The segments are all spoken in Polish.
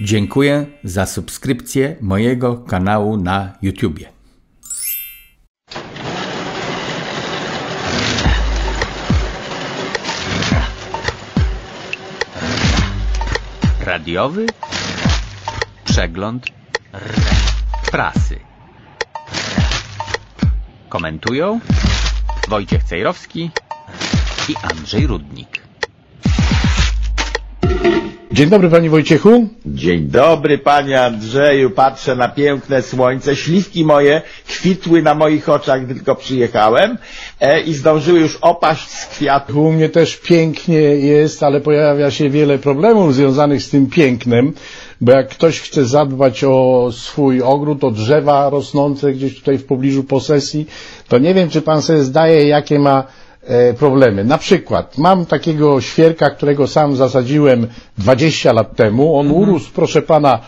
Dziękuję za subskrypcję mojego kanału na YouTubie. Radiowy Przegląd Prasy. Komentują Wojciech Cejrowski i Andrzej Rudnik. Dzień dobry, panie Wojciechu. Dzień dobry, panie Andrzeju. Patrzę na piękne słońce. Śliwki moje kwitły na moich oczach, gdy tylko przyjechałem i zdążyły już opaść z kwiatu. U mnie też pięknie jest, ale pojawia się wiele problemów związanych z tym pięknem, bo jak ktoś chce zadbać o swój ogród, o drzewa rosnące gdzieś tutaj w pobliżu posesji, to nie wiem, czy pan sobie zdaje, jakie ma problemy. Na przykład mam takiego świerka, którego sam zasadziłem 20 lat temu. On urósł, proszę pana,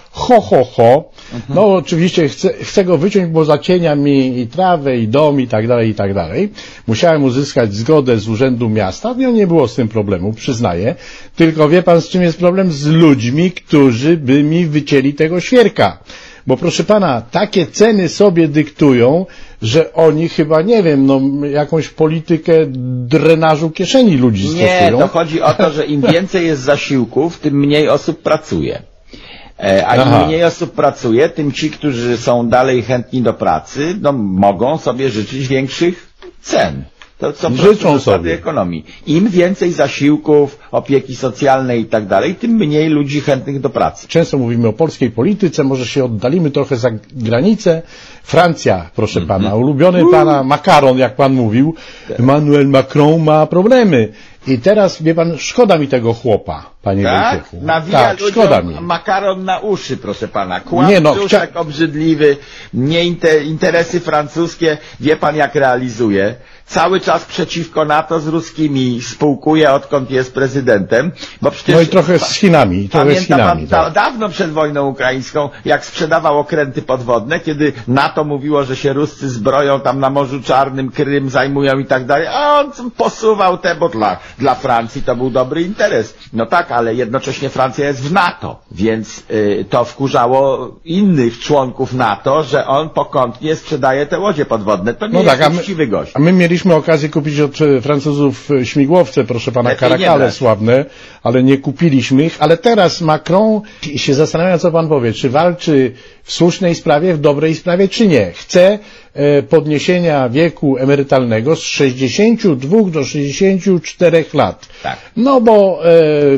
No oczywiście chcę go wyciąć, bo zacienia mi i trawę, i dom, i tak dalej, i tak dalej. Musiałem uzyskać zgodę z Urzędu Miasta. No nie było z tym problemu, przyznaję. Tylko wie pan, z czym jest problem? Z ludźmi, którzy by mi wycięli tego świerka. Bo proszę pana, takie ceny sobie dyktują, że oni chyba, nie wiem, no jakąś politykę drenażu kieszeni ludzi stosują. Nie, to chodzi o to, że im więcej jest zasiłków, tym mniej osób pracuje. A im mniej osób pracuje, tym ci, którzy są dalej chętni do pracy, no mogą sobie życzyć większych cen. To co życzą sobie ekonomii. Im więcej zasiłków, opieki socjalnej i tak dalej, tym mniej ludzi chętnych do pracy. Często mówimy o polskiej polityce, może się oddalimy trochę za granicę. Francja, proszę pana, ulubiony pana makaron, jak pan mówił, Emmanuel Macron ma problemy. I teraz, wie pan, szkoda mi tego chłopa, panie Wojciechu. Tak, szkoda mi. Makaron na uszy, proszę pana. Kłamczuszek obrzydliwy, interesy francuskie, wie pan jak realizuje. Cały czas przeciwko NATO z ruskimi spółkuje, odkąd jest prezydentem. Bo przecież no i trochę z Chinami. Pamięta pan, dawno przed wojną ukraińską, jak sprzedawał okręty podwodne, kiedy NATO mówiło, że się Ruscy zbroją tam na Morzu Czarnym, Krym zajmują i tak dalej, a on posuwał te, bo dla Francji to był dobry interes. No tak, ale jednocześnie Francja jest w NATO, więc to wkurzało innych członków NATO, że on pokątnie sprzedaje te łodzie podwodne. To nie jest uczciwy gość. A my mieliśmy okazję kupić od Francuzów śmigłowce, proszę pana, karakale sławne, ale nie kupiliśmy ich. Ale teraz Macron się zastanawia, co pan powie, czy walczy w słusznej sprawie, w dobrej sprawie, czy nie. Chce podniesienia wieku emerytalnego z 62 do 64 lat. Tak. No bo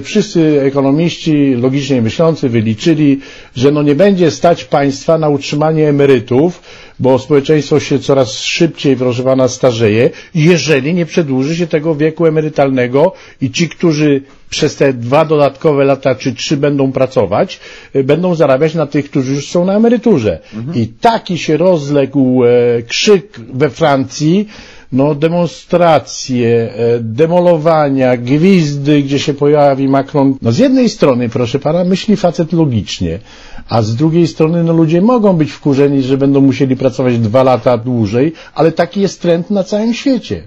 wszyscy ekonomiści logicznie myślący wyliczyli, że no nie będzie stać państwa na utrzymanie emerytów, bo społeczeństwo się coraz szybciej, proszę pana, starzeje, jeżeli nie przedłuży się tego wieku emerytalnego i ci, którzy przez te 2 dodatkowe lata czy 3 będą pracować, będą zarabiać na tych, którzy już są na emeryturze. I taki się rozległ krzyk we Francji, no demonstracje, demolowania, gwizdy, gdzie się pojawi Macron. No z jednej strony, proszę pana, myśli facet logicznie, a z drugiej strony no ludzie mogą być wkurzeni, że będą musieli pracować 2 lata dłużej, ale taki jest trend na całym świecie.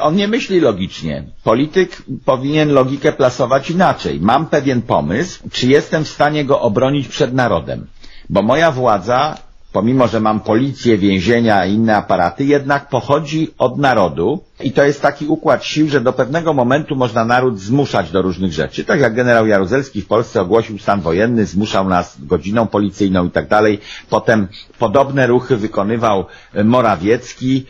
On nie myśli logicznie. Polityk powinien logikę plasować inaczej. Mam pewien pomysł, czy jestem w stanie go obronić przed narodem, bo moja władza, pomimo że mam policję, więzienia i inne aparaty, jednak pochodzi od narodu i to jest taki układ sił, że do pewnego momentu można naród zmuszać do różnych rzeczy. Tak jak generał Jaruzelski w Polsce ogłosił stan wojenny, zmuszał nas godziną policyjną i tak dalej. Potem podobne ruchy wykonywał Morawiecki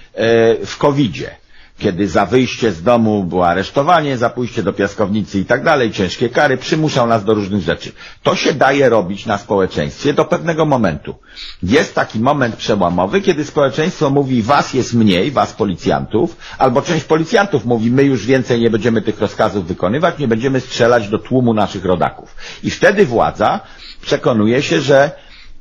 w COVID-zie, kiedy za wyjście z domu było aresztowanie, za pójście do piaskownicy i tak dalej, ciężkie kary, przymuszał nas do różnych rzeczy. To się daje robić na społeczeństwie do pewnego momentu. Jest taki moment przełamowy, kiedy społeczeństwo mówi, was jest mniej, was policjantów, albo część policjantów mówi, my już więcej nie będziemy tych rozkazów wykonywać, nie będziemy strzelać do tłumu naszych rodaków. I wtedy władza przekonuje się, że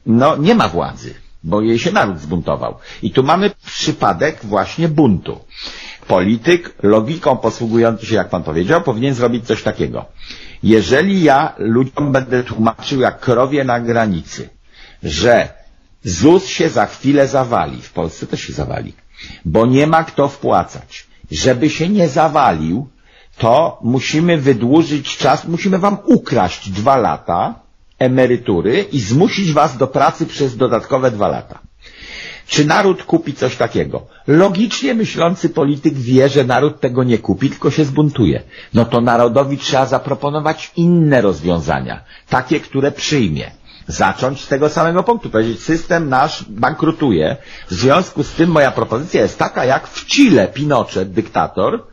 no nie ma władzy, bo jej się naród zbuntował. I tu mamy przypadek właśnie buntu. Polityk, logiką posługujący się, jak pan powiedział, powinien zrobić coś takiego. Jeżeli ja ludziom będę tłumaczył jak krowie na granicy, że ZUS się za chwilę zawali, w Polsce też się zawali, bo nie ma kto wpłacać. Żeby się nie zawalił, to musimy wydłużyć czas, musimy wam ukraść 2 lata, emerytury i zmusić was do pracy przez dodatkowe 2 lata. Czy naród kupi coś takiego? Logicznie myślący polityk wie, że naród tego nie kupi, tylko się zbuntuje. No to narodowi trzeba zaproponować inne rozwiązania, takie, które przyjmie. Zacząć z tego samego punktu, powiedzieć, system nasz bankrutuje, w związku z tym moja propozycja jest taka, jak w Chile Pinochet, dyktator,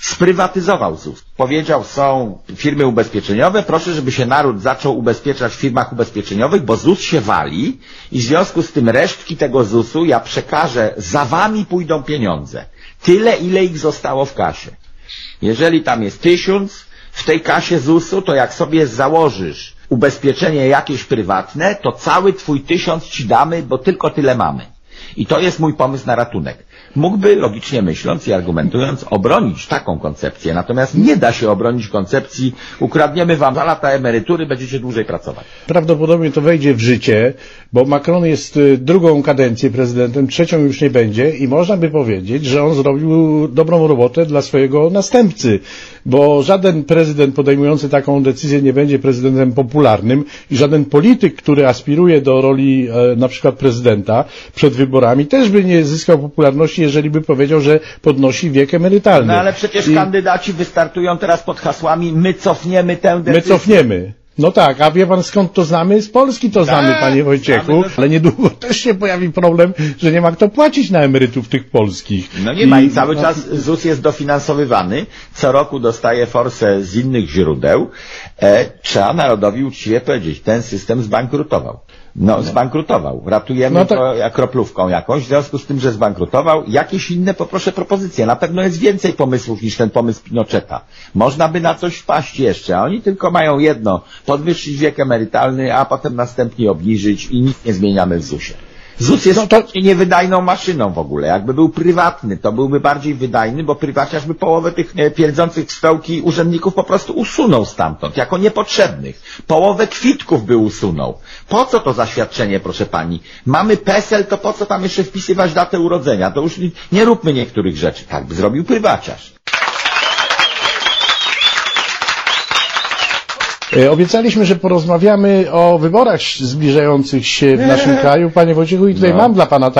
sprywatyzował ZUS. Powiedział, są firmy ubezpieczeniowe, proszę, żeby się naród zaczął ubezpieczać w firmach ubezpieczeniowych, bo ZUS się wali i w związku z tym resztki tego ZUS-u ja przekażę, za wami pójdą pieniądze. Tyle, ile ich zostało w kasie. Jeżeli tam jest 1000 w tej kasie ZUS-u, to jak sobie założysz ubezpieczenie jakieś prywatne, to cały twój 1000 ci damy, bo tylko tyle mamy. I to jest mój pomysł na ratunek. Mógłby, logicznie myśląc i argumentując, obronić taką koncepcję. Natomiast nie da się obronić koncepcji, ukradniemy wam 2 lata emerytury, będziecie dłużej pracować. Prawdopodobnie to wejdzie w życie, bo Macron jest drugą kadencję prezydentem, trzecią już nie będzie i można by powiedzieć, że on zrobił dobrą robotę dla swojego następcy, bo żaden prezydent podejmujący taką decyzję nie będzie prezydentem popularnym i żaden polityk, który aspiruje do roli na przykład prezydenta przed wyborami, też by nie zyskał popularności, jeżeli by powiedział, że podnosi wiek emerytalny. No ale przecież kandydaci wystartują teraz pod hasłami, my cofniemy tę decyzję. My cofniemy. No tak, a wie pan skąd to znamy? Z Polski to znamy, panie Wojciechu, ale niedługo też się pojawi problem, że nie ma kto płacić na emerytów tych polskich. No nie ma i cały czas ZUS jest dofinansowywany, co roku dostaje forsę z innych źródeł. Trzeba narodowi uczciwie powiedzieć, ten system zbankrutował. No, zbankrutował. Ratujemy to kroplówką jakąś, w związku z tym, że zbankrutował. Jakieś inne poproszę propozycje. Na pewno jest więcej pomysłów niż ten pomysł Pinocheta. Można by na coś wpaść jeszcze, a oni tylko mają jedno. Podwyższyć wiek emerytalny, a potem następnie obniżyć i nic nie zmieniamy w ZUS-ie. ZUS jest niewydajną maszyną w ogóle. Jakby był prywatny, to byłby bardziej wydajny, bo prywatniarz by połowę tych pierdzących stołki urzędników po prostu usunął stamtąd, jako niepotrzebnych. Połowę kwitków by usunął. Po co to zaświadczenie, proszę pani? Mamy PESEL, to po co tam jeszcze wpisywać datę urodzenia? To już nie róbmy niektórych rzeczy. Tak by zrobił prywatniarz. Obiecaliśmy, że porozmawiamy o wyborach zbliżających się w naszym kraju, panie Wojciechu, i tutaj mam dla pana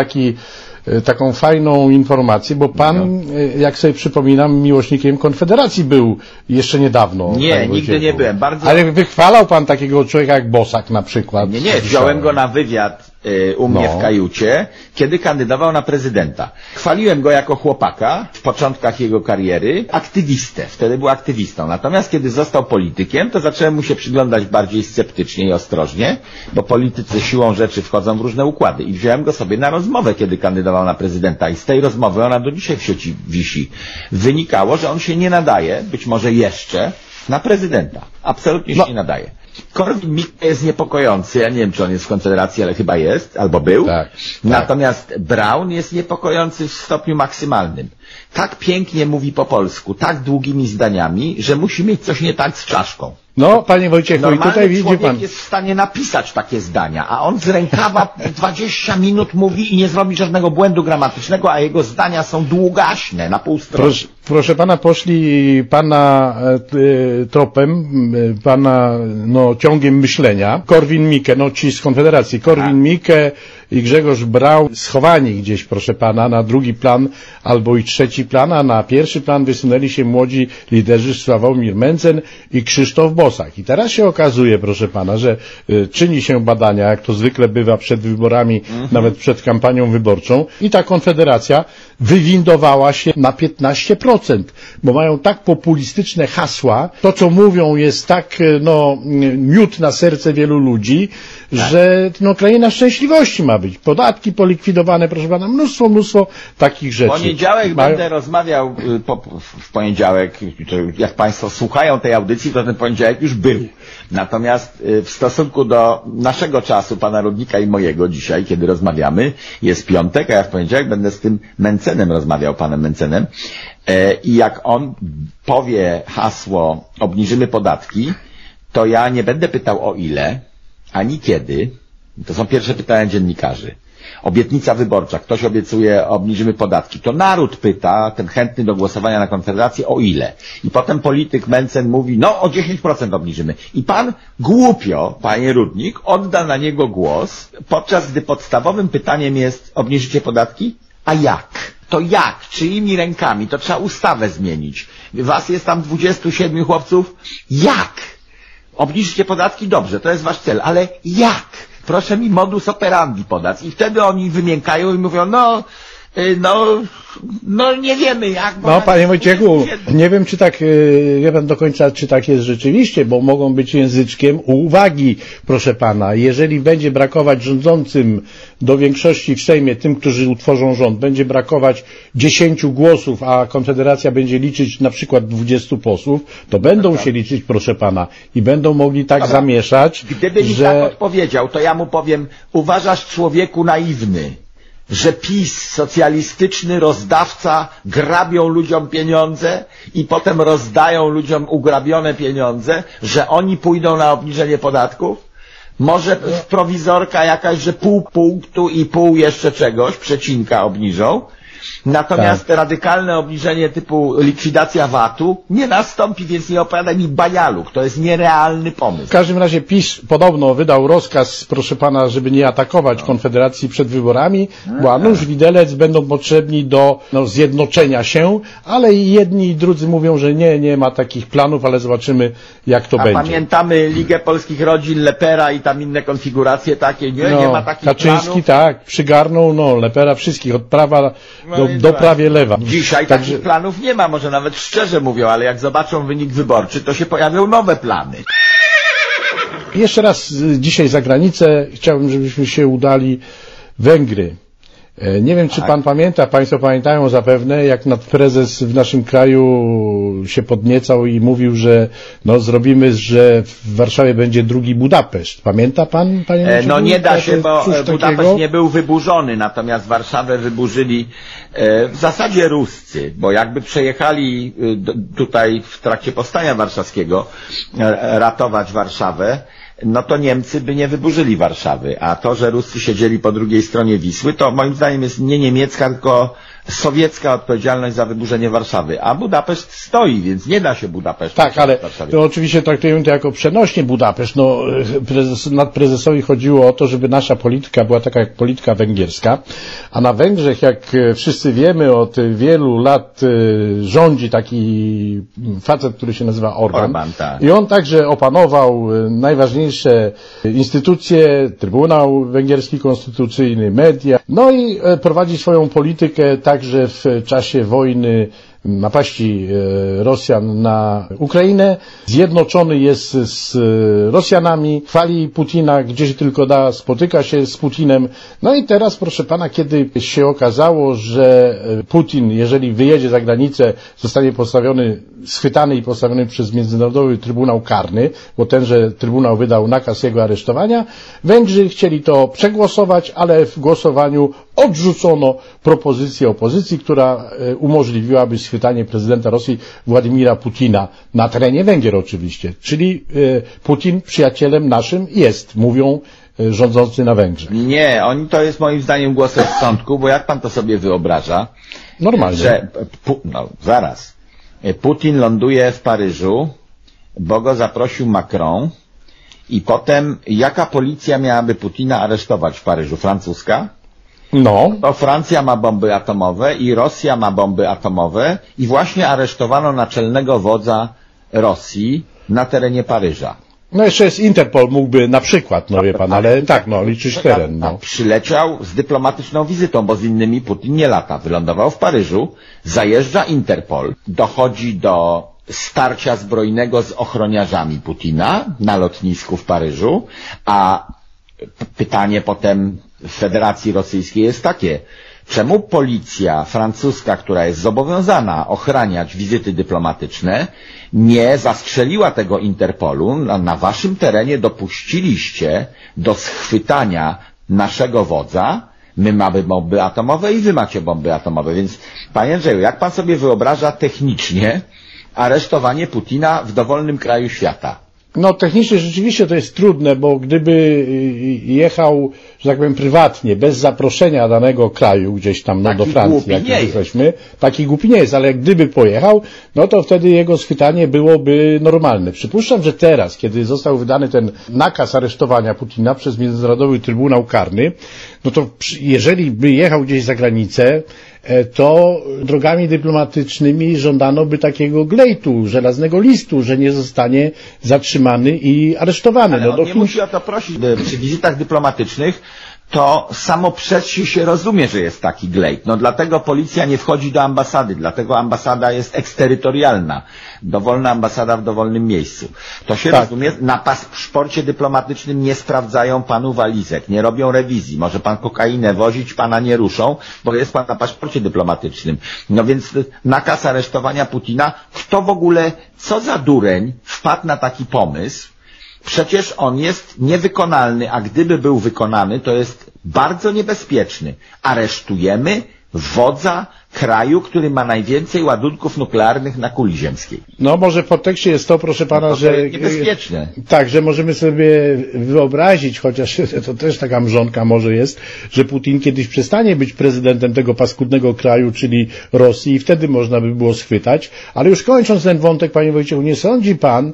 taką fajną informację, bo pan, jak sobie przypominam, miłośnikiem Konfederacji był jeszcze niedawno. Nie, nigdy nie byłem. Bardzo... Ale wychwalał pan takiego człowieka jak Bosak na przykład. Nie, nie, wziąłem go na wywiad u mnie w kajucie, kiedy kandydował na prezydenta. Chwaliłem go jako chłopaka w początkach jego kariery, aktywistę, wtedy był aktywistą. Natomiast kiedy został politykiem, to zacząłem mu się przyglądać bardziej sceptycznie i ostrożnie, bo politycy siłą rzeczy wchodzą w różne układy. I wziąłem go sobie na rozmowę, kiedy kandydował na prezydenta. I z tej rozmowy, ona do dzisiaj w sieci wisi, wynikało, że on się nie nadaje, być może jeszcze, na prezydenta. Absolutnie się nie nadaje. Korwin-Micka jest niepokojący, ja nie wiem, czy on jest w Konfederacji, ale chyba jest, albo był. Tak, natomiast Braun jest niepokojący w stopniu maksymalnym. Tak pięknie mówi po polsku, tak długimi zdaniami, że musi mieć coś nie tak z czaszką. No, panie Wojciechu, normalny i tutaj widzi pan... jest w stanie napisać takie zdania, a on z rękawa 20 minut mówi i nie zrobi żadnego błędu gramatycznego, a jego zdania są długaśne, na pół strony. Proszę pana, poszli pana tropem, pana ciągiem myślenia. Korwin-Mikke, ci z Konfederacji, Korwin-Mikke i Grzegorz Braun schowani gdzieś, proszę pana, na drugi plan albo i trzeci plan, a na pierwszy plan wysunęli się młodzi liderzy Sławomir Mentzen i Krzysztof Bosak. I teraz się okazuje, proszę pana, że czyni się badania, jak to zwykle bywa przed wyborami, nawet przed kampanią wyborczą, i ta Konfederacja wywindowała się na 15%, bo mają tak populistyczne hasła, to co mówią jest tak, miód na serce wielu ludzi, że kraina szczęśliwości ma być. Podatki polikwidowane, proszę pana, mnóstwo takich rzeczy. W poniedziałek będę rozmawiał, w poniedziałek, jak państwo słuchają tej audycji, to ten poniedziałek już był. Natomiast w stosunku do naszego czasu, pana Rudnika i mojego dzisiaj, kiedy rozmawiamy, jest piątek, a ja w poniedziałek będę z tym Mentzenem rozmawiał, panem Mentzenem. I jak on powie hasło, obniżymy podatki, to ja nie będę pytał o ile, ani kiedy, to są pierwsze pytania dziennikarzy, Obietnica wyborcza. Ktoś obiecuje, obniżymy podatki. To naród pyta, ten chętny do głosowania na Konfederację, o ile. I potem polityk Mentzen mówi, no o 10% obniżymy. I pan głupio, panie Rudnik, odda na niego głos, podczas gdy podstawowym pytaniem jest, obniżycie podatki? A jak? To jak? Czyimi rękami? To trzeba ustawę zmienić. Was jest tam 27 chłopców. Jak? Obniżycie podatki? Dobrze, to jest wasz cel. Ale jak? Proszę mi modus operandi podać. I wtedy oni wymiękają i mówią, no nie wiemy jak. No panie Wojciechu, nie wiem czy tak, nie wiem do końca czy tak jest rzeczywiście, bo mogą być języczkiem uwagi, proszę pana. Jeżeli będzie brakować rządzącym do większości w Sejmie, tym, którzy utworzą rząd, będzie brakować 10 głosów, a Konfederacja będzie liczyć na przykład 20 posłów, to będą się liczyć, proszę pana, i będą mogli tak zamieszać. Gdyby mi tak odpowiedział, to ja mu powiem, uważasz człowieku naiwny, że PiS, socjalistyczny rozdawca, grabią ludziom pieniądze i potem rozdają ludziom ugrabione pieniądze, że oni pójdą na obniżenie podatków? Może prowizorka jakaś, że pół punktu i pół jeszcze czegoś, przecinka obniżą? Natomiast radykalne obniżenie typu likwidacja VAT-u nie nastąpi, więc nie opowiadaj mi bajaluk. To jest nierealny pomysł. W każdym razie PiS podobno wydał rozkaz, proszę pana, żeby nie atakować Konfederacji przed wyborami, bo Anusz Widelec będą potrzebni do zjednoczenia się, ale i jedni i drudzy mówią, że nie ma takich planów, ale zobaczymy jak to będzie. Pamiętamy Ligę Polskich Rodzin, Lepera i tam inne konfiguracje takie, nie ma takich Kaczyński, planów. Tak, przygarnął, Lepera wszystkich, od prawa do prawie lewa. Dzisiaj takich planów nie ma, może nawet szczerze mówią, ale jak zobaczą wynik wyborczy, to się pojawią nowe plany. Jeszcze raz dzisiaj za granicę. Chciałbym, żebyśmy się udali w Węgry. Nie wiem, czy pan pamięta, państwo pamiętają zapewne, jak nadprezes w naszym kraju się podniecał i mówił, że zrobimy, że w Warszawie będzie drugi Budapeszt. Pamięta pan, panie No nie da się, bo Budapeszt nie był wyburzony, natomiast Warszawę wyburzyli w zasadzie Ruscy, bo jakby przejechali tutaj w trakcie powstania warszawskiego ratować Warszawę, no to Niemcy by nie wyburzyli Warszawy, a to, że Ruscy siedzieli po drugiej stronie Wisły, to moim zdaniem jest nie niemiecka, tylko sowiecka odpowiedzialność za wyburzenie Warszawy, a Budapeszt stoi, więc nie da się Budapesztu. Tak, ale to oczywiście traktujemy to jako przenośnie Budapeszt. Nadprezesowi chodziło o to, żeby nasza polityka była taka jak polityka węgierska, a na Węgrzech, jak wszyscy wiemy, od wielu lat rządzi taki facet, który się nazywa Orban tak. I on także opanował najważniejsze instytucje, Trybunał Węgierski Konstytucyjny, media, i prowadzi swoją politykę także w czasie wojny, napaści Rosjan na Ukrainę. Zjednoczony jest z Rosjanami, chwali Putina, gdzie się tylko da, spotyka się z Putinem. I teraz, proszę pana, kiedy się okazało, że Putin, jeżeli wyjedzie za granicę, zostanie schwytany i postawiony przez Międzynarodowy Trybunał Karny, bo tenże Trybunał wydał nakaz jego aresztowania, Węgrzy chcieli to przegłosować, ale w głosowaniu odrzucono propozycję opozycji, która umożliwiłaby schwytanie prezydenta Rosji Władimira Putina na terenie Węgier oczywiście. Czyli Putin przyjacielem naszym jest, mówią rządzący na Węgrzech. Nie, to jest moim zdaniem głos rozsądku, bo jak pan to sobie wyobraża, normalnie, że Putin ląduje w Paryżu, bo go zaprosił Macron i potem jaka policja miałaby Putina aresztować w Paryżu? Francuska? To Francja ma bomby atomowe i Rosja ma bomby atomowe i właśnie aresztowano naczelnego wodza Rosji na terenie Paryża. Jeszcze jest Interpol, mógłby na przykład, wie pan, ale tak, liczyć teren. Przyleciał z dyplomatyczną wizytą, bo z innymi Putin nie lata. Wylądował w Paryżu, zajeżdża Interpol, dochodzi do starcia zbrojnego z ochroniarzami Putina na lotnisku w Paryżu, a pytanie potem w Federacji Rosyjskiej jest takie, czemu policja francuska, która jest zobowiązana ochraniać wizyty dyplomatyczne, nie zastrzeliła tego Interpolu? Na waszym terenie dopuściliście do schwytania naszego wodza. My mamy bomby atomowe i wy macie bomby atomowe. Więc, panie Andrzeju, jak pan sobie wyobraża technicznie aresztowanie Putina w dowolnym kraju świata? No technicznie rzeczywiście to jest trudne, bo gdyby jechał, że tak powiem, prywatnie, bez zaproszenia danego kraju, gdzieś tam no, do Francji, jak jesteśmy, taki głupi nie jest, ale gdyby pojechał, no to wtedy jego schwytanie byłoby normalne. Przypuszczam, że teraz, kiedy został wydany ten nakaz aresztowania Putina przez Międzynarodowy Trybunał Karny, no to jeżeli by jechał gdzieś za granicę, to drogami dyplomatycznymi żądano by takiego glejtu, żelaznego listu, że nie zostanie zatrzymany i aresztowany. Ale no, nie musi o to prosić. Przy wizytach dyplomatycznych to samo przez się rozumie, że jest taki glejt. No dlatego policja nie wchodzi do ambasady, dlatego ambasada jest eksterytorialna. Dowolna ambasada w dowolnym miejscu. To się rozumie. Na paszporcie dyplomatycznym nie sprawdzają panu walizek, nie robią rewizji. Może pan kokainę wozić, pana nie ruszą, bo jest pan na paszporcie dyplomatycznym. No więc nakaz aresztowania Putina, kto w ogóle, co za dureń wpadł na taki pomysł? Przecież on jest niewykonalny, a gdyby był wykonany, to jest bardzo niebezpieczny. Aresztujemy wodza kraju, który ma najwięcej ładunków nuklearnych na kuli ziemskiej. No może w podtekście jest to, proszę pana, no że niebezpieczne. Tak, że możemy sobie wyobrazić, chociaż to też taka mrzonka może jest, że Putin kiedyś przestanie być prezydentem tego paskudnego kraju, czyli Rosji, i wtedy można by było schwytać. Ale już kończąc ten wątek, panie Wojciechu, nie sądzi pan,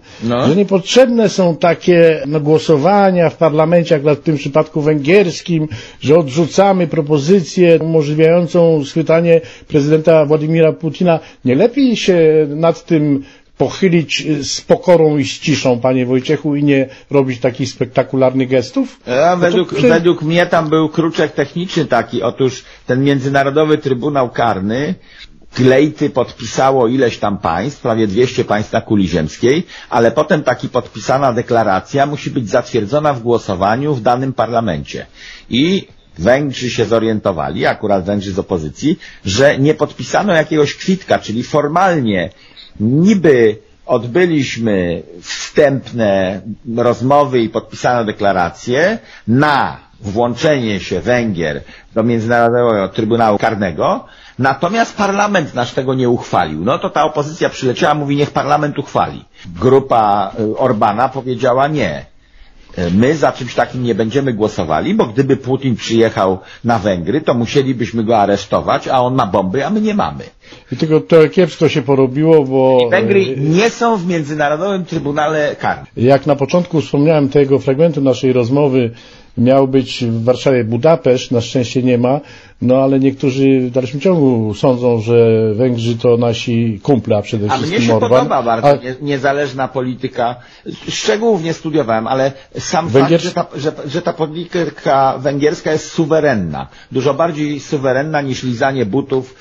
że niepotrzebne są takie głosowania w parlamencie, jak w tym przypadku węgierskim, że odrzucamy propozycję umożliwiającą schwytanie prezydenta Władimira Putina? Nie lepiej się nad tym pochylić z pokorą i z ciszą, panie Wojciechu, i nie robić takich spektakularnych gestów? A według mnie tam był kruczek techniczny taki. Otóż ten Międzynarodowy Trybunał Karny, glejty podpisało ileś tam państw, prawie 200 państw na kuli ziemskiej, ale potem taki podpisana deklaracja musi być zatwierdzona w głosowaniu w danym parlamencie. I Węgrzy się zorientowali, akurat Węgrzy z opozycji, że nie podpisano jakiegoś kwitka, czyli formalnie niby odbyliśmy wstępne rozmowy i podpisano deklarację na włączenie się Węgier do Międzynarodowego Trybunału Karnego, natomiast parlament nasz tego nie uchwalił. No to ta opozycja przyleciała, mówi niech parlament uchwali. Grupa Orbana powiedziała nie. My za czymś takim nie będziemy głosowali, bo gdyby Putin przyjechał na Węgry, to musielibyśmy go aresztować, a on ma bomby, a my nie mamy. I tylko to kiepsko się porobiło, bo i Węgry nie są w Międzynarodowym Trybunale Karnym. Jak na początku wspomniałem tego fragmentu naszej rozmowy, miał być w Warszawie Budapeszt, na szczęście nie ma, no ale niektórzy w dalszym ciągu sądzą, że Węgrzy to nasi kumple, a przede wszystkim Orban. A mnie się podoba bardzo niezależna polityka. Szczegółów nie studiowałem, ale sam fakt, że ta polityka węgierska jest suwerenna. Dużo bardziej suwerenna niż lizanie butów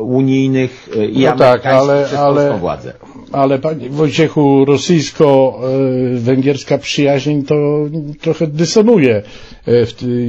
unijnych i no amerykańskich przez polską władzę. Ale panie Wojciechu, rosyjsko-węgierska przyjaźń to trochę dysonuje,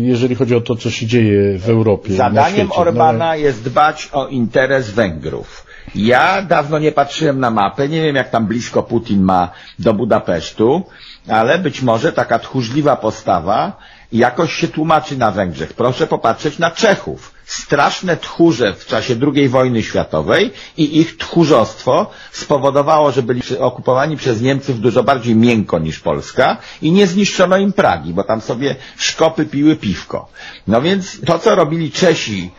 jeżeli chodzi o to, co się dzieje w Europie. Zadaniem Orbana jest dbać o interes Węgrów. Ja dawno nie patrzyłem na mapę, nie wiem jak tam blisko Putin ma do Budapesztu, ale być może taka tchórzliwa postawa jakoś się tłumaczy na Węgrzech. Proszę popatrzeć na Czechów. Straszne tchórze w czasie II wojny światowej i ich tchórzostwo spowodowało, że byli okupowani przez Niemców dużo bardziej miękko niż Polska i nie zniszczono im Pragi, bo tam sobie Szkopy piły piwko. No więc to, co robili Czesi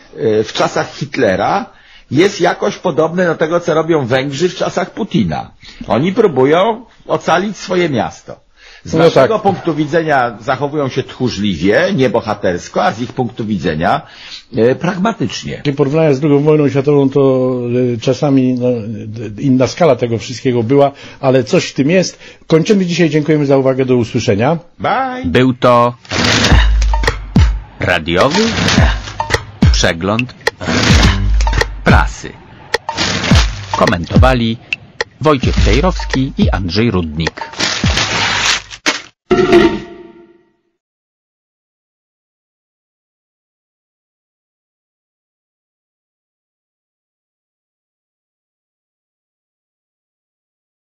w czasach Hitlera, jest jakoś podobne do tego, co robią Węgrzy w czasach Putina. Oni próbują ocalić swoje miasto. Z naszego punktu widzenia zachowują się tchórzliwie, niebohatersko, a z ich punktu widzenia pragmatycznie. Porównania z II wojną światową to czasami inna skala tego wszystkiego była, ale coś w tym jest. Kończymy dzisiaj, dziękujemy za uwagę, do usłyszenia. Bye. Był to radiowy przegląd prasy. Komentowali Wojciech Cejrowski i Andrzej Rudnik.